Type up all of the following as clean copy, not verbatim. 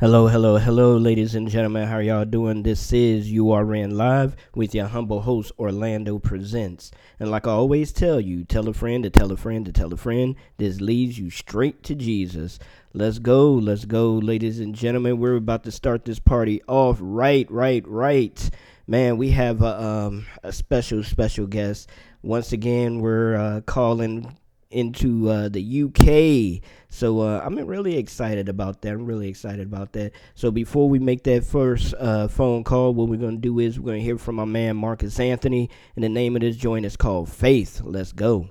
Hello, ladies and gentlemen. How y'all doing? This is URN Live with your humble host, Orlando Presents. And like I always tell you, tell a friend to tell a friend to tell a friend. This leads you straight to Jesus. Let's go, ladies and gentlemen. We're about to start this party off right. Man, we have a special guest. Once again, we're calling into the UK. So I'm really excited about that. So before we make that first phone call, what we're going to do is we're going to hear from my man Marcus Anthony. And the name of this joint is called Faith. Let's go.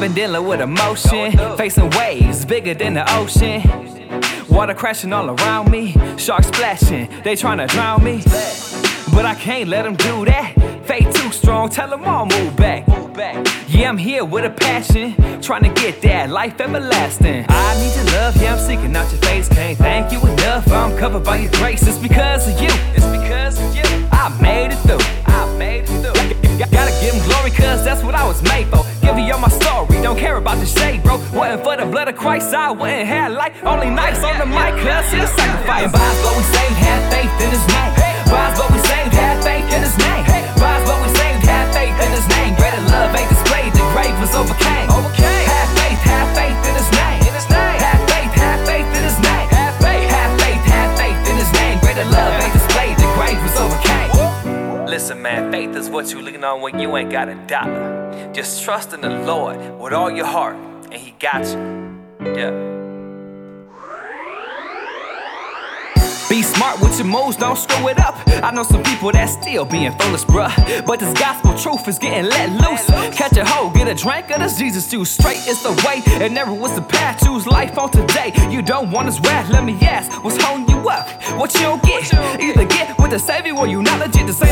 Been dealing with emotion, facing waves bigger than the ocean. Water crashing all around me, sharks splashing, they trying to drown me. But I can't let them do that. Faith too strong, tell them all move back. Yeah, I'm here with a passion, trying to get that life everlasting. I need your love, yeah, I'm seeking out your face. Can't thank you enough, I'm covered by your grace. It's because of you, I made it through, Gotta give him glory, cause that's what I was made for. Give you all my story, don't care about the shade, bro. Wasn't for the blood of Christ, I wouldn't have life. Only nights on the mic, cause it's sacrifice. By His blood we saved, have faith in His name. By His blood we saved, have faith in His name. By His blood we saved, have faith in His name. Greater love ain't displayed, the grave was overcame. Have faith in His name. Have faith in His name. Have faith in His name. Greater love ain't displayed, the grave was overcame. Listen, man, faith is what you lean on when you ain't got a dollar. Just trust in the Lord with all your heart, and He got you. Yeah. Be smart with your moves, don't screw it up. I know some people that's still being foolish, bruh. But this gospel truth is getting let loose. Catch a hoe, get a drink of this Jesus juice. Straight is the way, and never was the path. Choose life on today. You don't want His wrath, let me ask. What's holding you up? What you don't get? Either get with the Savior or you not legit. This ain't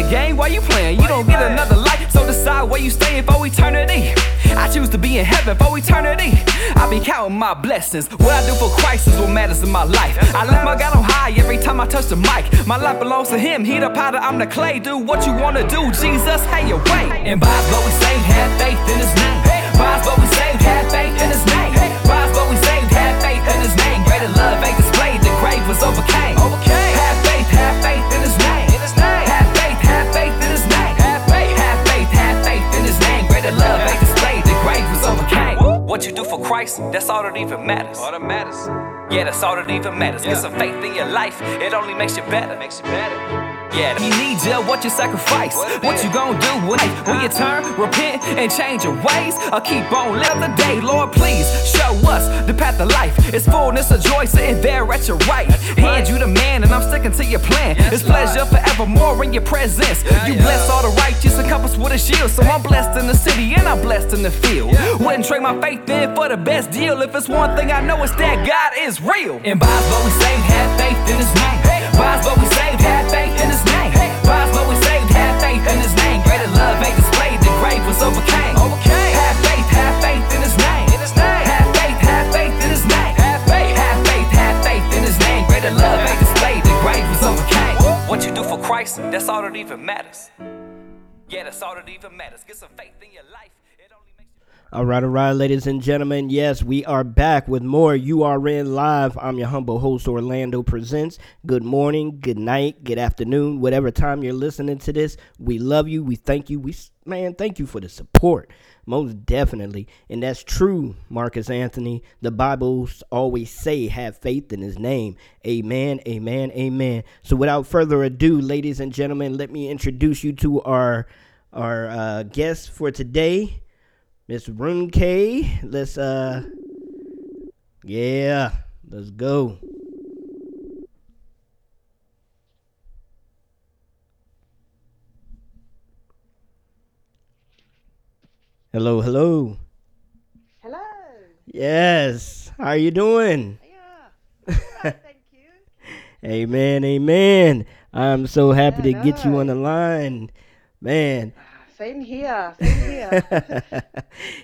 a game, why you playing? You don't get another life, so decide where you staying for eternity. I choose to be in heaven for eternity. I be counting my blessings. What I do for Christ is what matters in my life. I lift my God on high every time I touch the mic. My life belongs to Him, He the potter, I'm the clay. Do what you wanna do, Jesus, have your way. And by His blood we saved, have faith in His name. By His blood we saved, have faith in His name. By His blood we saved, have faith in His name. Greater love ain't displayed, the grave was overcame. Have faith in His name. Have faith in His name. Have faith in His name. Greater love ain't displayed, the grave was overcame. What you do for Christ, that's all that even matters. All that matters. Yeah, that's all that even matters. Get some faith in your life, it only makes you better. Yeah, He needs you, what you sacrifice. What you gonna do when you turn, repent, and change your ways? Or keep on living the day, Lord, please show us the path of life. It's fullness of joy sitting there at your right. Hand you the man, and I'm sticking to your plan. It's pleasure forevermore in your presence. You bless all the righteous and compass with a shield. So I'm blessed in the city and I'm blessed in the field. Wouldn't trade my faith in for the best deal. If it's one thing I know, it's that God is real. And by His blood we saved, have faith in His name. By His blood we saved, have faith in His name. By His blood we saved, have faith in His name. Greater love ain't displayed, the grave was overcame. Have faith in His name. Have faith in His name. Have faith in His name. Greater love ain't displayed, the grave was overcame. What you do for Christ, that's all that even matters. Yeah, that's all that even matters. Get some faith in your life. All right, ladies and gentlemen, yes, we are back with more URN Live. I'm your humble host, Orlando Presents. Good morning, good night, good afternoon, whatever time you're listening to this. We love you, we thank you, thank you for the support, most definitely. And that's true, Marcus Anthony. The Bibles always say, have faith in His name. Amen. So without further ado, ladies and gentlemen, let me introduce you to our guest for today. Miss Ronke, let's go. Hello. Yes, how are you doing? Yeah, right, thank you. Amen. I'm so happy to get you on the line, man. Same here.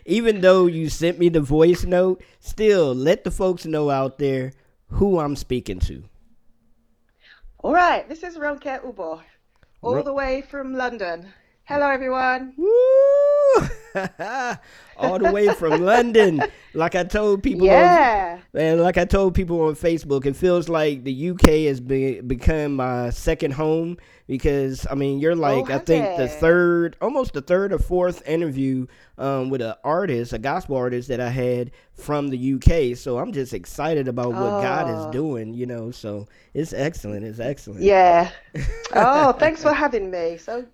Even though you sent me the voice note, still let the folks know out there who I'm speaking to. All right, this is Ronke Ubo, all the way from London. Hello, everyone. Woo! All the way from London. Like I told people, on Facebook, it feels like the UK has become my second home because, I mean, you're like, I think the third or fourth interview with a gospel artist that I had from the UK. So I'm just excited about what God is doing, you know, so it's excellent. Yeah. Oh, thanks for having me. So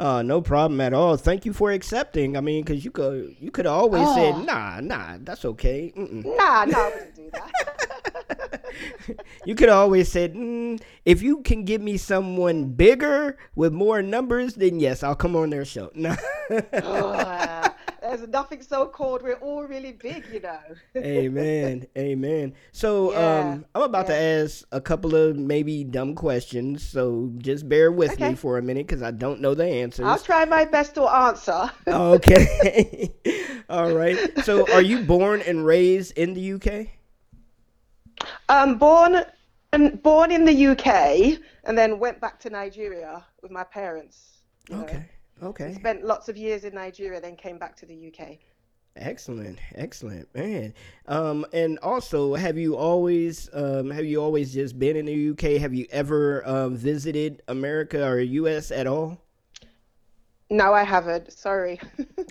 no problem at all. Thank you for accepting. I mean, because you could have always said, nah, that's okay. Mm-mm. Nah, I wouldn't do that. You could have always said, if you can give me someone bigger with more numbers, then yes, I'll come on their show. Nah. There's nothing so-called. We're all really big, you know. Amen. So I'm about to ask a couple of maybe dumb questions. So just bear with me for a minute because I don't know the answers. I'll try my best to answer. Okay. All right. So are you born and raised in the UK? Born in the UK and then went back to Nigeria with my parents. Okay. Spent lots of years in Nigeria, then came back to the UK. Excellent, man. And also, have you always just been in the UK? Have you ever visited America or US at all? No, I haven't. Sorry.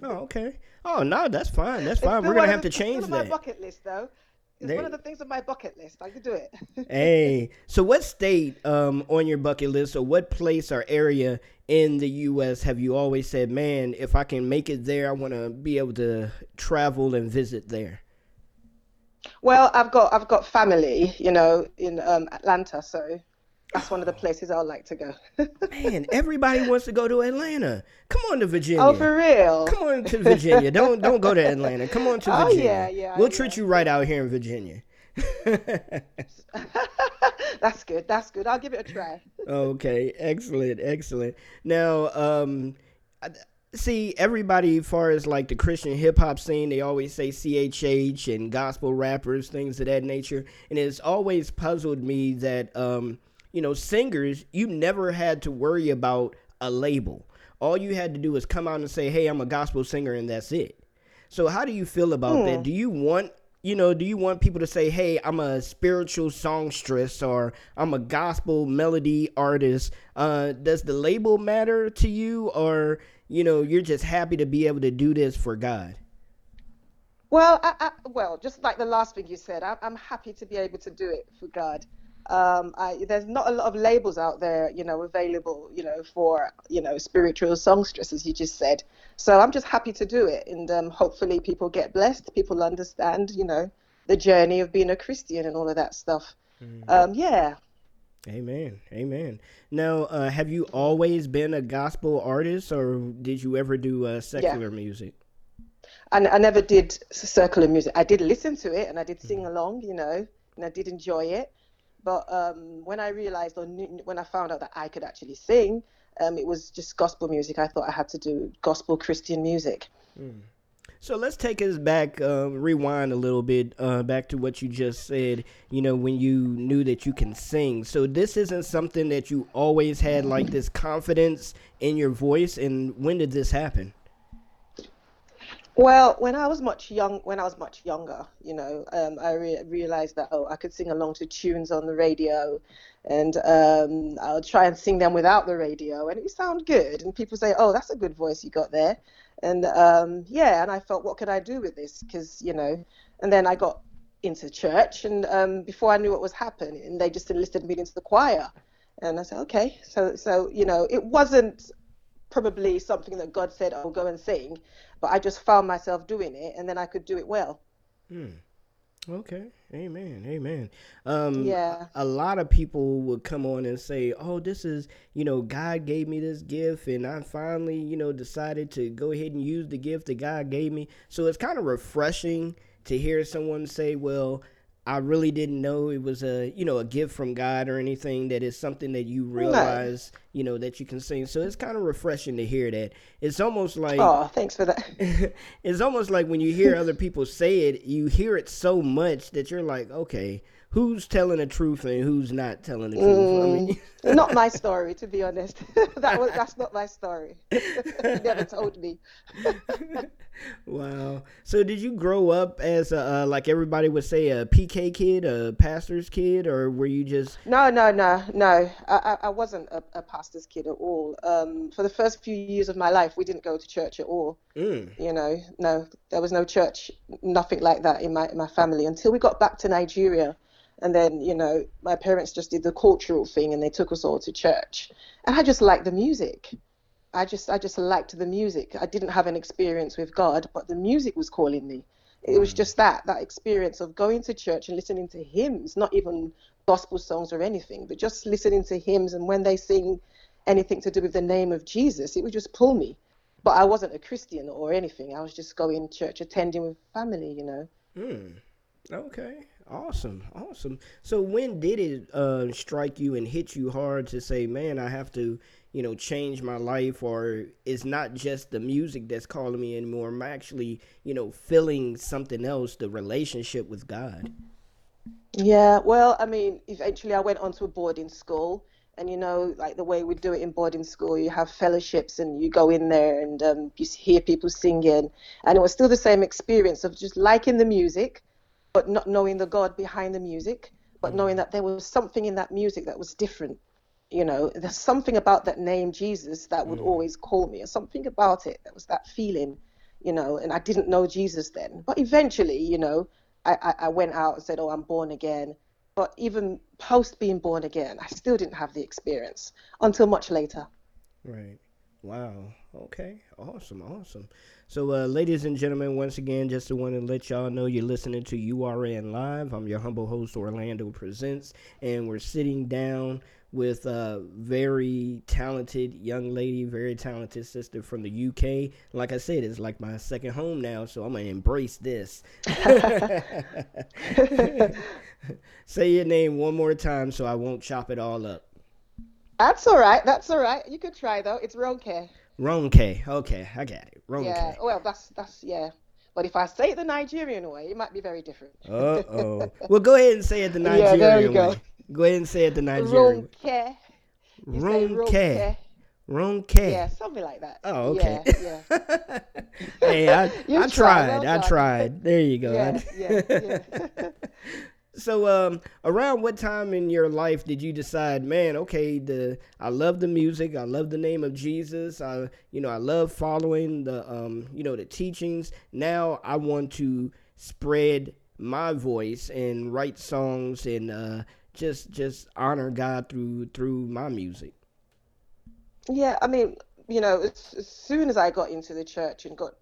Okay. Oh no, that's fine. We're gonna have to change that. It's on my bucket list, though. It's one of the things on my bucket list. I could do it. Hey, so what state on your bucket list, or what place or area in the U.S. have you always said, man, if I can make it there, I want to be able to travel and visit there? Well, I've got family, you know, in Atlanta, so that's one of the places I would like to go. Man, everybody wants to go to Atlanta. Come on to Virginia. Oh, for real? Come on to Virginia. Don't go to Atlanta. Come on to Virginia. Oh, yeah. We'll treat you right out here in Virginia. That's good. I'll give it a try. Okay, excellent. Now, see, everybody, as far as like the Christian hip-hop scene, they always say CHH and gospel rappers, things of that nature, and it's always puzzled me that... you know, singers, you never had to worry about a label. All you had to do was come out and say, hey, I'm a gospel singer, and that's it. So how do you feel about that? Do you want people to say, hey, I'm a spiritual songstress, or I'm a gospel melody artist? Does the label matter to you, or, you know, you're just happy to be able to do this for God? Well, I just like the last thing you said, I'm happy to be able to do it for God. There's not a lot of labels out there, you know, available, you know, for, you know, spiritual songstresses, as you just said. So I'm just happy to do it. And hopefully people get blessed. People understand, you know, the journey of being a Christian and all of that stuff. Mm-hmm. Amen. Now, have you always been a gospel artist, or did you ever do secular music? I never did secular music. I did listen to it and I did sing along, you know, and I did enjoy it. But when I realized, when I found out that I could actually sing, it was just gospel music. I thought I had to do gospel Christian music. Mm. So let's take us back, rewind a little bit back to what you just said, you know, when you knew that you can sing. So this isn't something that you always had, like this confidence in your voice. And when did this happen? Well, when I was much younger, you know, I realized that, I could sing along to tunes on the radio, and I'll try and sing them without the radio, and it would sound good. And people say, oh, that's a good voice you got there. And and I felt, what could I do with this? Because, you know, and then I got into church, and before I knew what was happening, and they just enlisted me into the choir. And I said, okay. So, you know, it wasn't probably something that God said, oh, go and sing, but I just found myself doing it, and then I could do it well. Okay. Amen. A lot of people would come on and say, oh, this is, you know, God gave me this gift, and I finally, you know, decided to go ahead and use the gift that God gave me. So it's kind of refreshing to hear someone say, well, I really didn't know it was a gift from God or anything, that is something that you realize, you know, that you can sing. So it's kind of refreshing to hear that. It's almost like, oh, thanks for that. It's almost like when you hear other people say it, you hear it so much that you're like, okay, who's telling the truth and who's not telling the truth. I mean, not my story, to be honest. That's not my story. He never told me. Wow. So did you grow up as a, like everybody would say, a PK kid, a pastor's kid, or were you just? No. I wasn't a pastor's kid at all. For the first few years of my life, we didn't go to church at all. You know, no, there was no church, nothing like that in my family until we got back to Nigeria. And then, you know, my parents just did the cultural thing and they took us all to church. And I just liked the music. I just liked the music. I didn't have an experience with God, but the music was calling me. It was just that experience of going to church and listening to hymns, not even gospel songs or anything, but just listening to hymns. And when they sing anything to do with the name of Jesus, it would just pull me. But I wasn't a Christian or anything. I was just going to church, attending with family, you know. Okay. Awesome. So when did it strike you and hit you hard to say, man, I have to, you know, change my life, or it's not just the music that's calling me anymore. I'm actually, you know, feeling something else, the relationship with God. Yeah, well, I mean, eventually I went on to a boarding school. And, you know, like the way we do it in boarding school, you have fellowships and you go in there and you hear people singing. And it was still the same experience of just liking the music, but not knowing the God behind the music, but knowing that there was something in that music that was different. You know, there's something about that name Jesus that would always call me, or something about it. That was that feeling, you know, and I didn't know Jesus then. But eventually, you know, I went out and said, oh, I'm born again. But even post being born again, I still didn't have the experience until much later. Right. Wow. Okay. Awesome. So, ladies and gentlemen, once again, just to want to let y'all know you're listening to URN Live. I'm your humble host, Orlando Presents, and we're sitting down with a very talented young lady, very talented sister from the UK. Like I said, it's like my second home now, so I'm going to embrace this. Say your name one more time so I won't chop it all up. That's all right. You could try, though. It's Ronke. Ronke. Okay, I got it. Ronke. Yeah, well, that's yeah. But if I say it the Nigerian way, it might be very different. Uh-oh. Well, go ahead and say it the Nigerian way. Go ahead and say it the Nigerian way. Ronke. Ronke. Yeah, something like that. Oh, okay. Yeah. Hey, I tried. Well, I tried. There you go. Yeah. So, around what time in your life did you decide, man, okay, I love the music, I love the name of Jesus, I love following the teachings. Now I want to spread my voice and write songs and just honor God through my music. Yeah, I mean, you know, as soon as I got into the church and got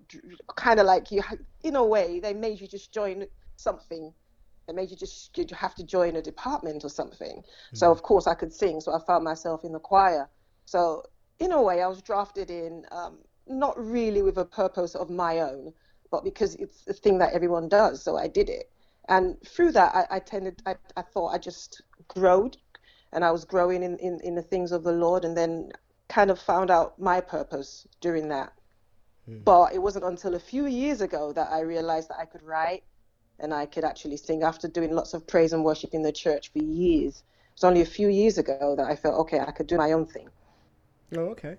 kind of like you, in a way, they made you just join something. It made you have to join a department or something. So of course I could sing, so I found myself in the choir. So in a way I was drafted in, not really with a purpose of my own, but because it's a thing that everyone does, so I did it. And through that I thought I just growed, and I was growing in the things of the Lord, and then kind of found out my purpose during that. But it wasn't until a few years ago that I realized that I could write and I could actually sing after doing lots of praise and worship in the church for years. It was only a few years ago that I felt, okay, I could do my own thing. Oh, okay.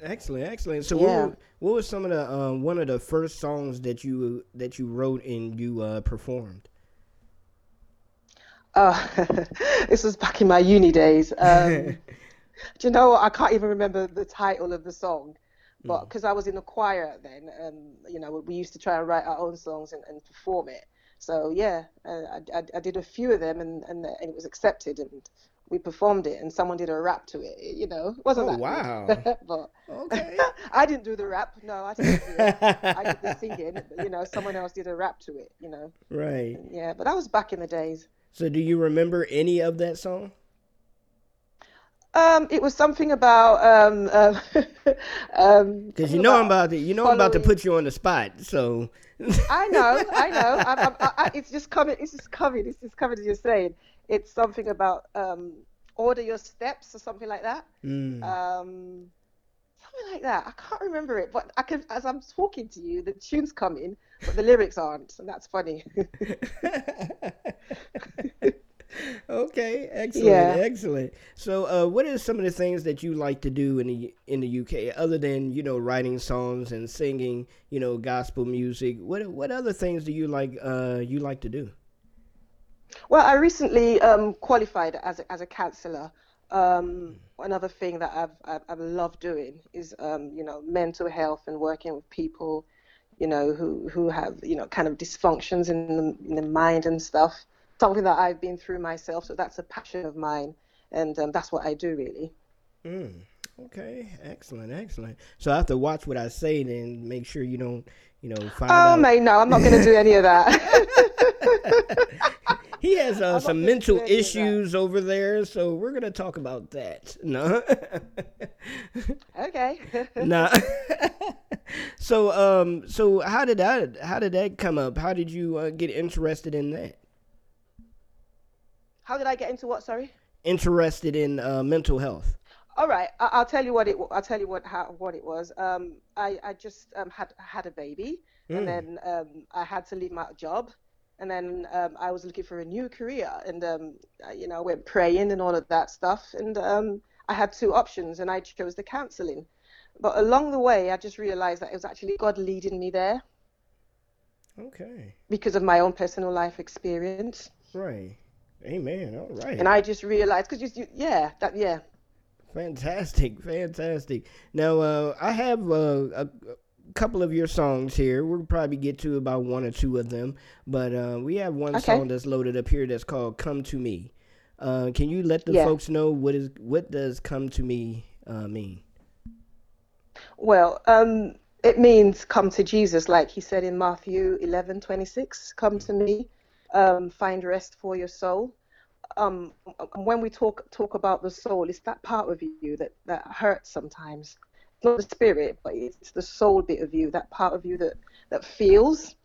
Excellent. So yeah. What was some of the one of the first songs that you wrote and you performed? This was back in my uni days. Do you know what? I can't even remember the title of the song. But because I was in the choir then, you know, we used to try and write our own songs and perform it. So, yeah, I did a few of them and it was accepted and we performed it and someone did a rap to it, you know. It wasn't that wow. But okay. I didn't do the rap. No, I didn't do it. I did the singing. But, you know, someone else did a rap to it, you know. Right. And, yeah, but that was back in the days. So do you remember any of that song? It was something about because I'm about to put you on the spot, so I know. I It's just coming. It's just coming as you're saying. It's something about order your steps or something like that. Something like that. I can't remember it, but I can. As I'm talking to you, the tune's coming, but the lyrics aren't, and that's funny. Okay, excellent, yeah. Excellent. So, what are some of the things that you like to do in the UK, other than writing songs and singing, gospel music? What other things do you like to do? Well, I recently qualified as a counselor. Another thing that I've loved doing is mental health and working with people, who have kind of dysfunctions in the mind and stuff. Something that I've been through myself, so that's a passion of mine, and that's what I do really. Okay, excellent. So I have to watch what I say then, make sure you don't, find out. Oh, mate, no, I'm not going to do any of that. He has some mental issues over there, so we're going to talk about that. No. Okay. No. So, so how did that come up? How did you get interested in that? How did I get into what? Sorry. Interested in mental health. All right, I'll tell you what it. I'll tell you what it was. I just had a baby, and then I had to leave my job, and then I was looking for a new career, and I went praying and all of that stuff, and I had two options, and I chose the counselling, but along the way I just realised that it was actually God leading me there. Okay. Because of my own personal life experience. Right. Amen. All right. And I just realized because yeah. Fantastic. Now I have a couple of your songs here. We'll probably get to about one or two of them, but we have one song that's loaded up here that's called "Come to Me." Can you let the folks know what does "Come to Me" mean? Well, it means come to Jesus, like he said in Matthew 11:26. Come to me. Find rest for your soul. When we talk about the soul, it's that part of you that hurts sometimes. It's not the spirit, but it's the soul bit of you, that part of you that feels.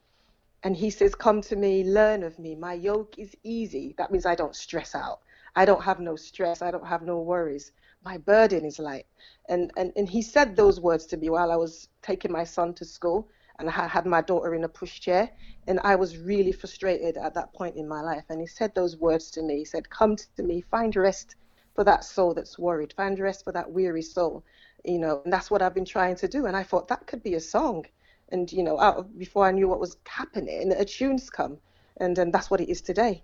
And he says, come to me, learn of me. My yoke is easy. That means I don't stress out. I don't have no stress. I don't have no worries. My burden is light. And he said those words to me while I was taking my son to school. And I had my daughter in a pushchair, and I was really frustrated at that point in my life. And he said those words to me. He said, come to me, find rest for that soul that's worried, find rest for that weary soul, and that's what I've been trying to do. And I thought that could be a song. And, before I knew what was happening, the tunes come, and that's what it is today.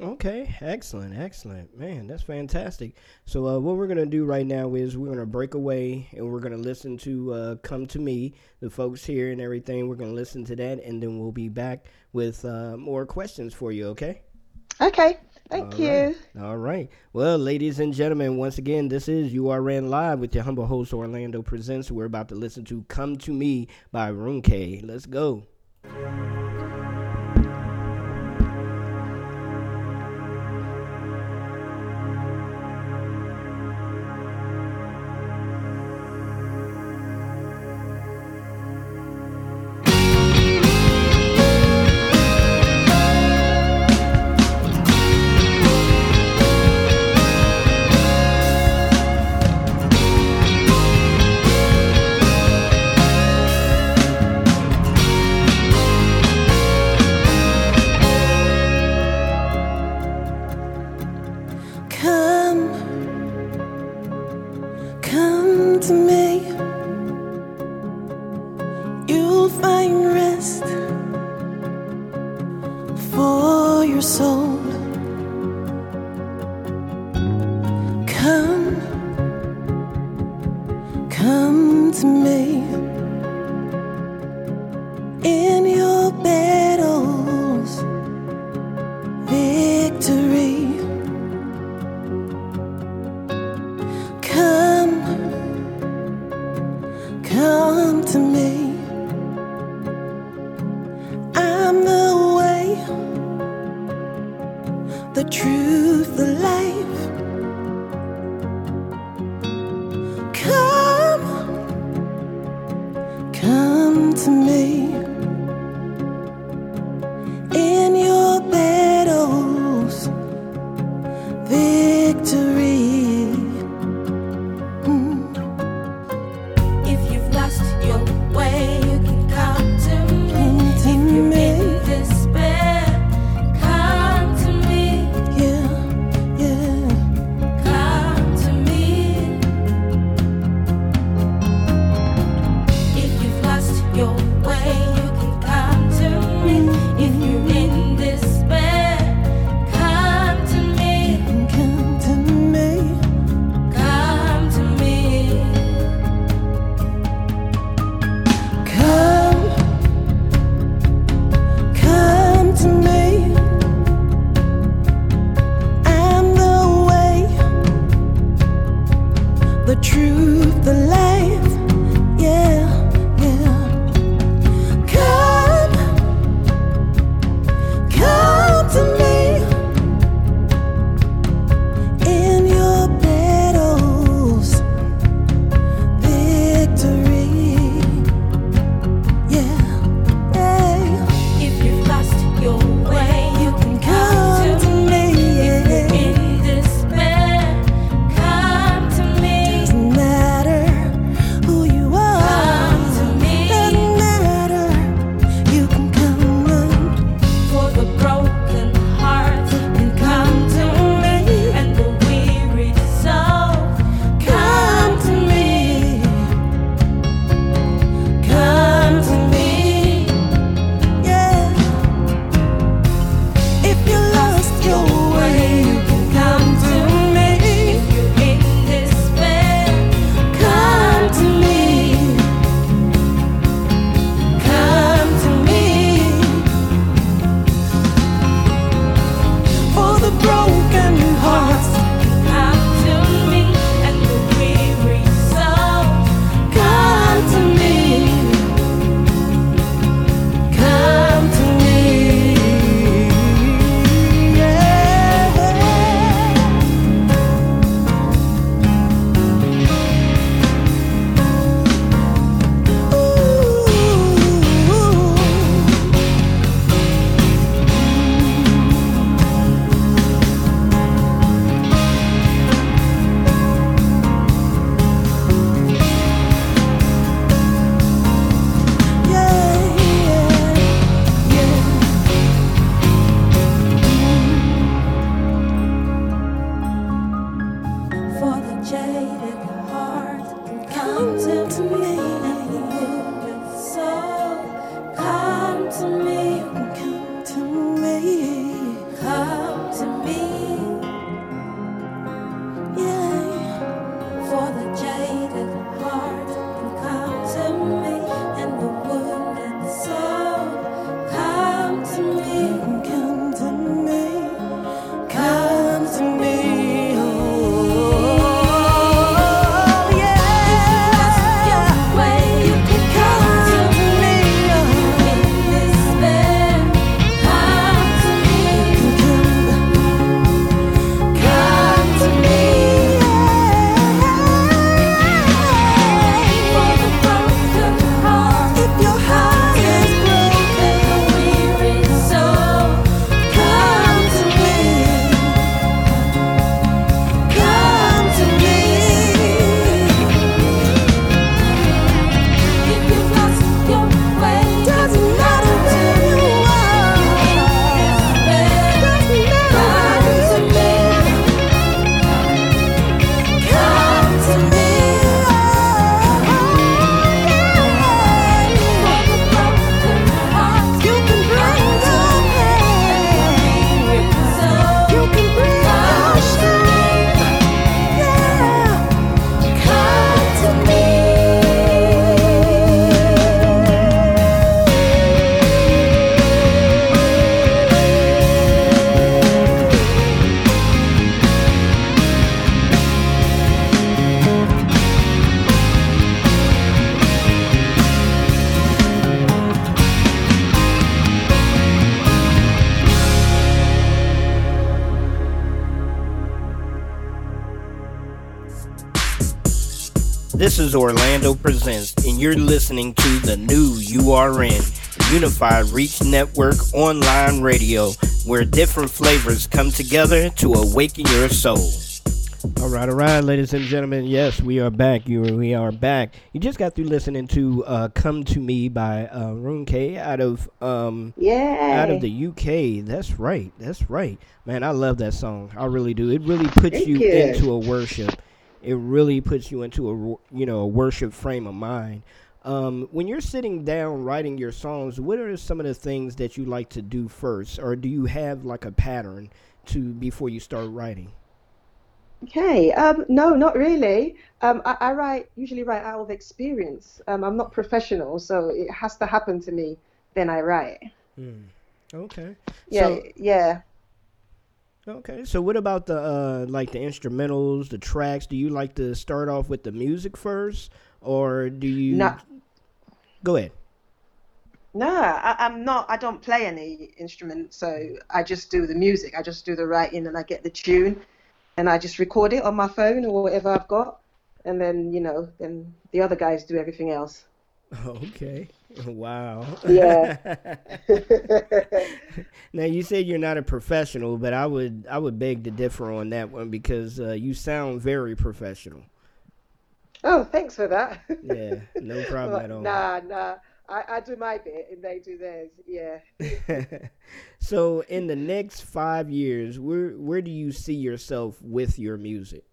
Okay, excellent. Man, that's fantastic. So what we're going to do right now is we're going to break away, and we're going to listen to Come to Me, the folks here and everything. We're going to listen to that, and then we'll be back with more questions for you, okay? Okay, thank you. All right. Well, ladies and gentlemen, once again, this is URN Live with your humble host, Orlando Presents. We're about to listen to Come to Me by Ronke. Let's go. This is Orlando Presents, and you're listening to the new URN, Unified Reach Network Online Radio, where different flavors come together to awaken your soul. All right, ladies and gentlemen. Yes, we are back. We are back. You just got through listening to "Come to Me" by Ronke out of the UK. That's right, man. I love that song. I really do. It really puts you into a worship. It really puts you into a worship frame of mind. When you're sitting down writing your songs, what are some of the things that you like to do first, or do you have like a pattern before you start writing? Okay. No, not really. I usually write out of experience. I'm not professional, so it has to happen to me. Then I write. Okay. Yeah. Okay. So what about the instrumentals, the tracks? Do you like to start off with the music first, or do you? No. Go ahead. No, I'm not. I don't play any instrument, so I just do the music. I just do the writing, and I get the tune. And I just record it on my phone or whatever I've got, and then then the other guys do everything else. Okay. Wow. Yeah. Now you said you're not a professional, but I would beg to differ on that one because you sound very professional. Oh, thanks for that. Yeah, no problem at all. Nah. I do my bit and they do theirs, yeah. So in the next 5 years, where do you see yourself with your music?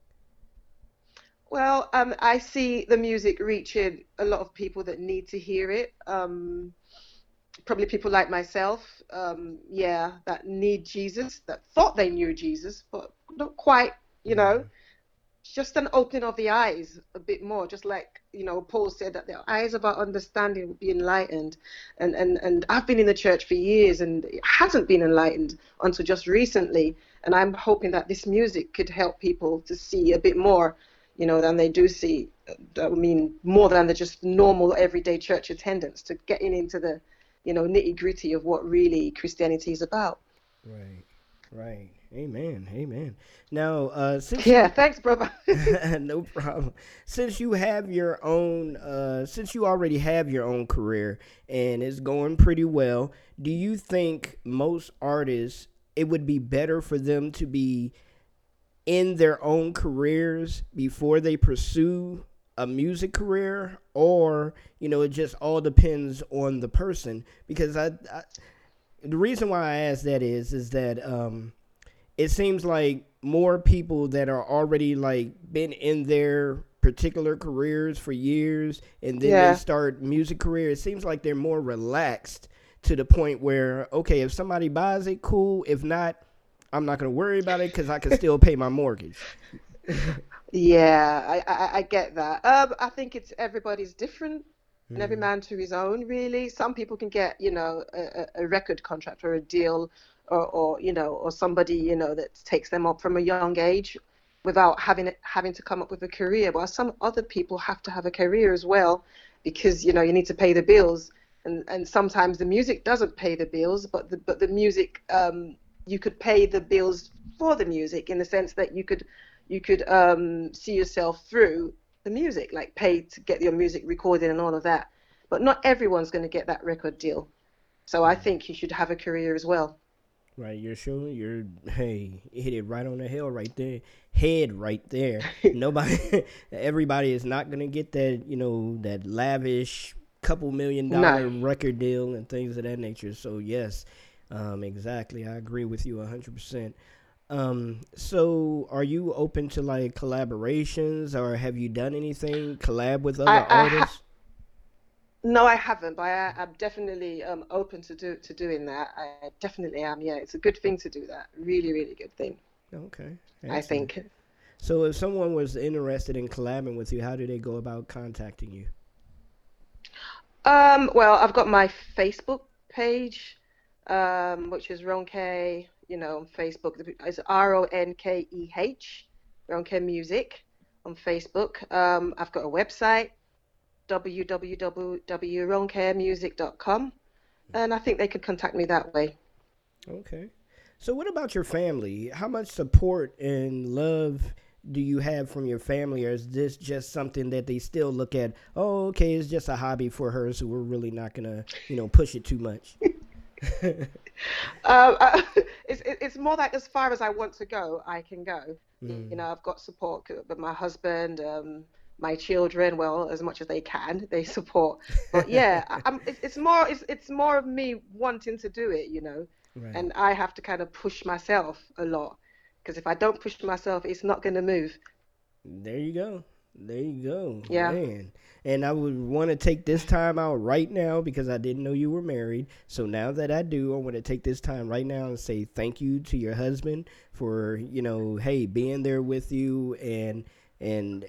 Well, I see the music reaching a lot of people that need to hear it. Probably people like myself, that need Jesus, that thought they knew Jesus, but not quite, Mm-hmm. Just an opening of the eyes a bit more, just like, Paul said that the eyes of our understanding will be enlightened. And I've been in the church for years and it hasn't been enlightened until just recently. And I'm hoping that this music could help people to see a bit more, than they do see. I mean, more than the just normal everyday church attendance, to getting into the, nitty gritty of what really Christianity is about. Right. Amen. Now, thanks, brother. No problem. Since you already have your own career and it's going pretty well, do you think most artists, it would be better for them to be in their own careers before they pursue a music career, or, it just all depends on the person? Because I the reason why I ask that is that, it seems like more people that are already like been in their particular careers for years and then they start music career, it seems like they're more relaxed to the point where, okay, if somebody buys it, cool. If not, I'm not going to worry about it because I can still pay my mortgage. Yeah, I get that. I think everybody's different. And every man to his own, really. Some people can get, a record contract or a deal or somebody, that takes them up from a young age without having to come up with a career. But some other people have to have a career as well because, you need to pay the bills. And sometimes the music doesn't pay the bills, but the music, you could pay the bills for the music in the sense that you could see yourself through the music, like pay to get your music recorded and all of that. But not everyone's going to get that record deal. So I think you should have a career as well. Right, you're sure? Hit it right on the head right there. Everybody is not going to get that, that lavish couple $1 million record deal and things of that nature. So yes, exactly. I agree with you 100%. So are you open to like collaborations, or have you done anything collab with other artists? No, I haven't, but I'm definitely open to doing that. I definitely am. Yeah, it's a good thing to do that. Really, really good thing. Okay. Excellent. I think. So if someone was interested in collabing with you, how do they go about contacting you? Well, I've got my Facebook page, which is Ronke, on Facebook. It's Ronkeh, Ronke Music on Facebook. I've got a website, www.ronkemusic.com, and I think they could contact me that way. Okay. So what about your family? How much support and love do you have from your family, or is this just something that they still look at, oh, okay, it's just a hobby for her, so we're really not going to, you know, push it too much? It's more like as far as I want to go, I can go. Mm. You know, I've got support, but my husband, my children, well, as much as they can, they support. But yeah, it's more of me wanting to do it, you know. Right. And I have to kind of push myself a lot, because if I don't push myself, it's not going to move. There you go. There you go. Yeah. Man. And I would want to take this time out right now, because I didn't know you were married. So now that I do, I want to take this time right now and say thank you to your husband for, you know, hey, being there with you and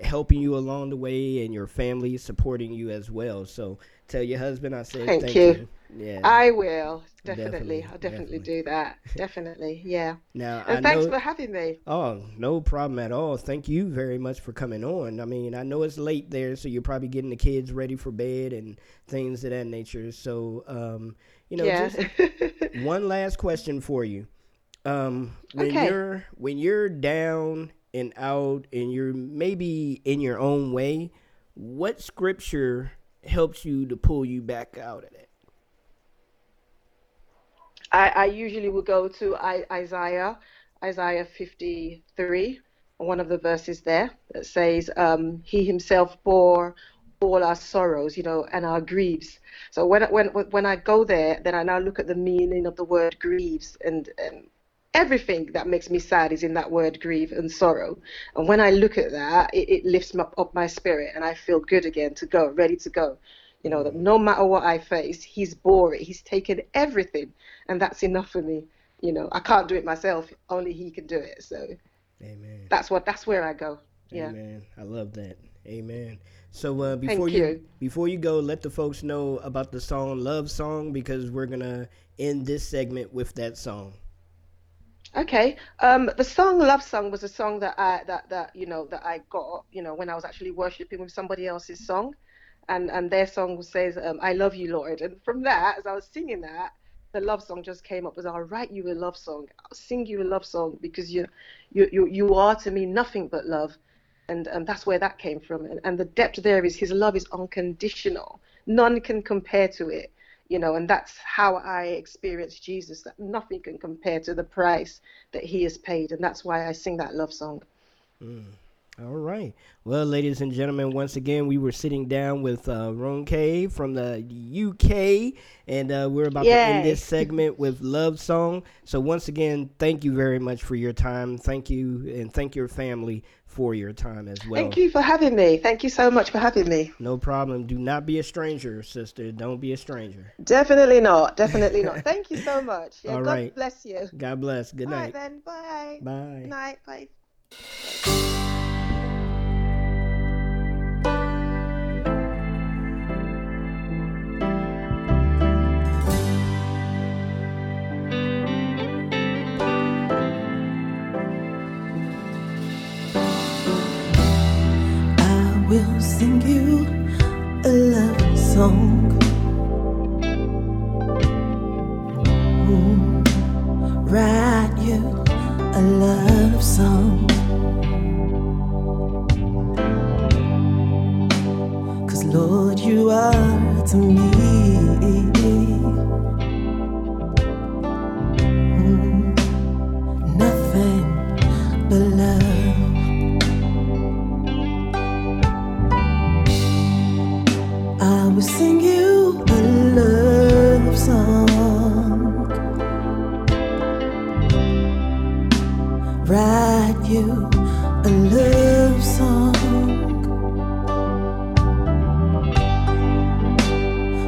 helping you along the way, and your family supporting you as well. So tell your husband I said thank you. Yeah, I will definitely do that. Definitely, yeah. Now, and thanks for having me. Oh, no problem at all. Thank you very much for coming on. I mean, I know it's late there, so you're probably getting the kids ready for bed and things of that nature. So, you know, just one last question for you. When you're down and out, and you're maybe in your own way, what scripture helps you to pull you back out of that? I usually will go to Isaiah 53, one of the verses there that says, "He himself bore all our sorrows, you know, and our griefs." So when I go there, then I now look at the meaning of the word "grieves," and everything that makes me sad is in that word "grieve" and "sorrow." And when I look at that, it lifts up my spirit, and I feel good again to go, ready to go. You know, that no matter what I face, he's bore it. He's taken everything, and that's enough for me. You know, I can't do it myself. Only he can do it. So amen. That's where I go. Yeah. Amen. I love that. Amen. So before you go, let the folks know about the song, Love Song, because we're going to end this segment with that song. Okay. The song "Love Song" was a song that I got, you know, when I was actually worshiping with somebody else's song, and their song says, "I love you, Lord." And from that, as I was singing that, the love song just came up. Was I'll write you a love song, I'll sing you a love song, because you are to me nothing but love, and that's where that came from. And the depth there is His love is unconditional; none can compare to it. You know, and that's how I experience Jesus, that nothing can compare to the price that he has paid. And that's why I sing that love song. Mm. All right. Well, ladies and gentlemen, once again, we were sitting down with Ronke from the UK, and we're about to end this segment with Love Song. So once again, thank you very much for your time. Thank you, and thank your family for your time as well. Thank you for having me. Thank you so much for having me. No problem. Do not be a stranger, sister. Don't be a stranger. Definitely not. Definitely not. Thank you so much. Yeah, all right. God bless you. God bless. Good night. All right, then. Bye. Bye. Good night. Bye. Will sing you a love song. Ooh, write you a love song. 'Cause Lord, you are to me. Nothing but love. I will sing you a love song, write you a love song,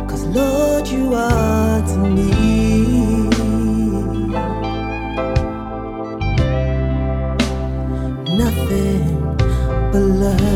'cause Lord, you are to me nothing but love.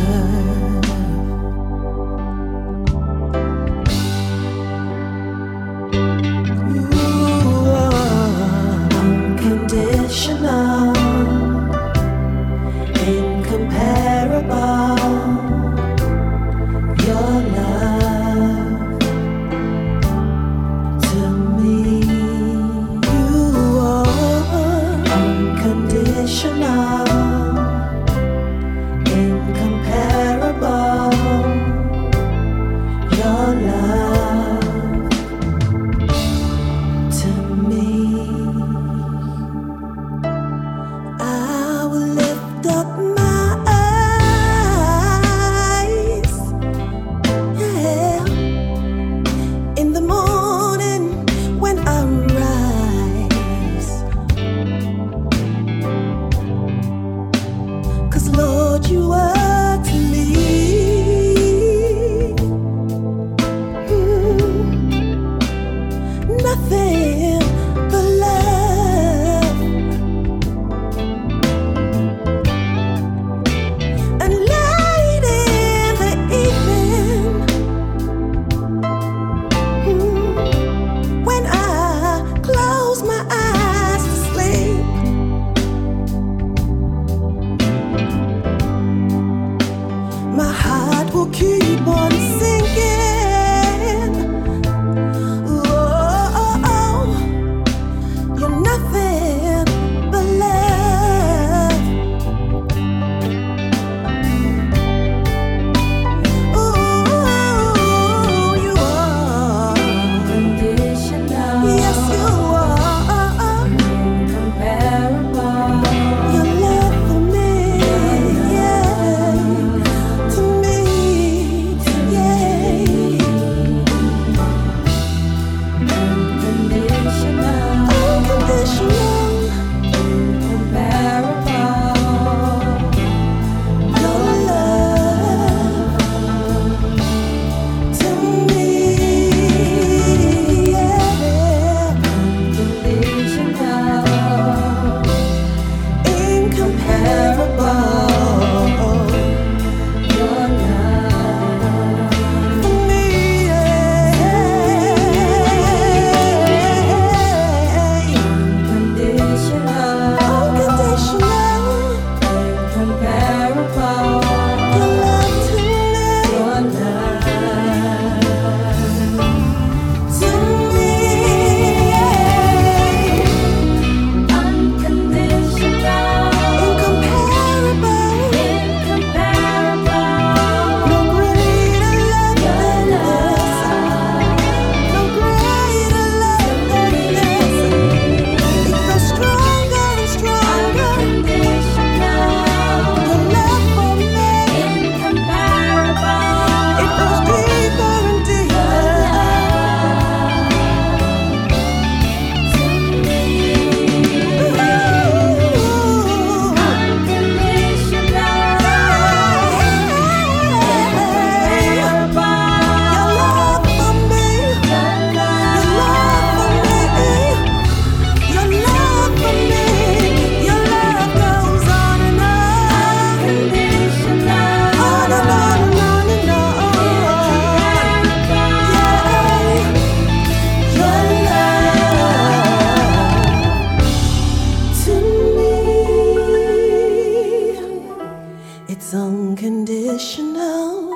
is unconditional,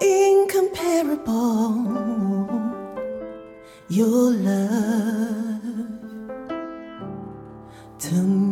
incomparable, your love to me.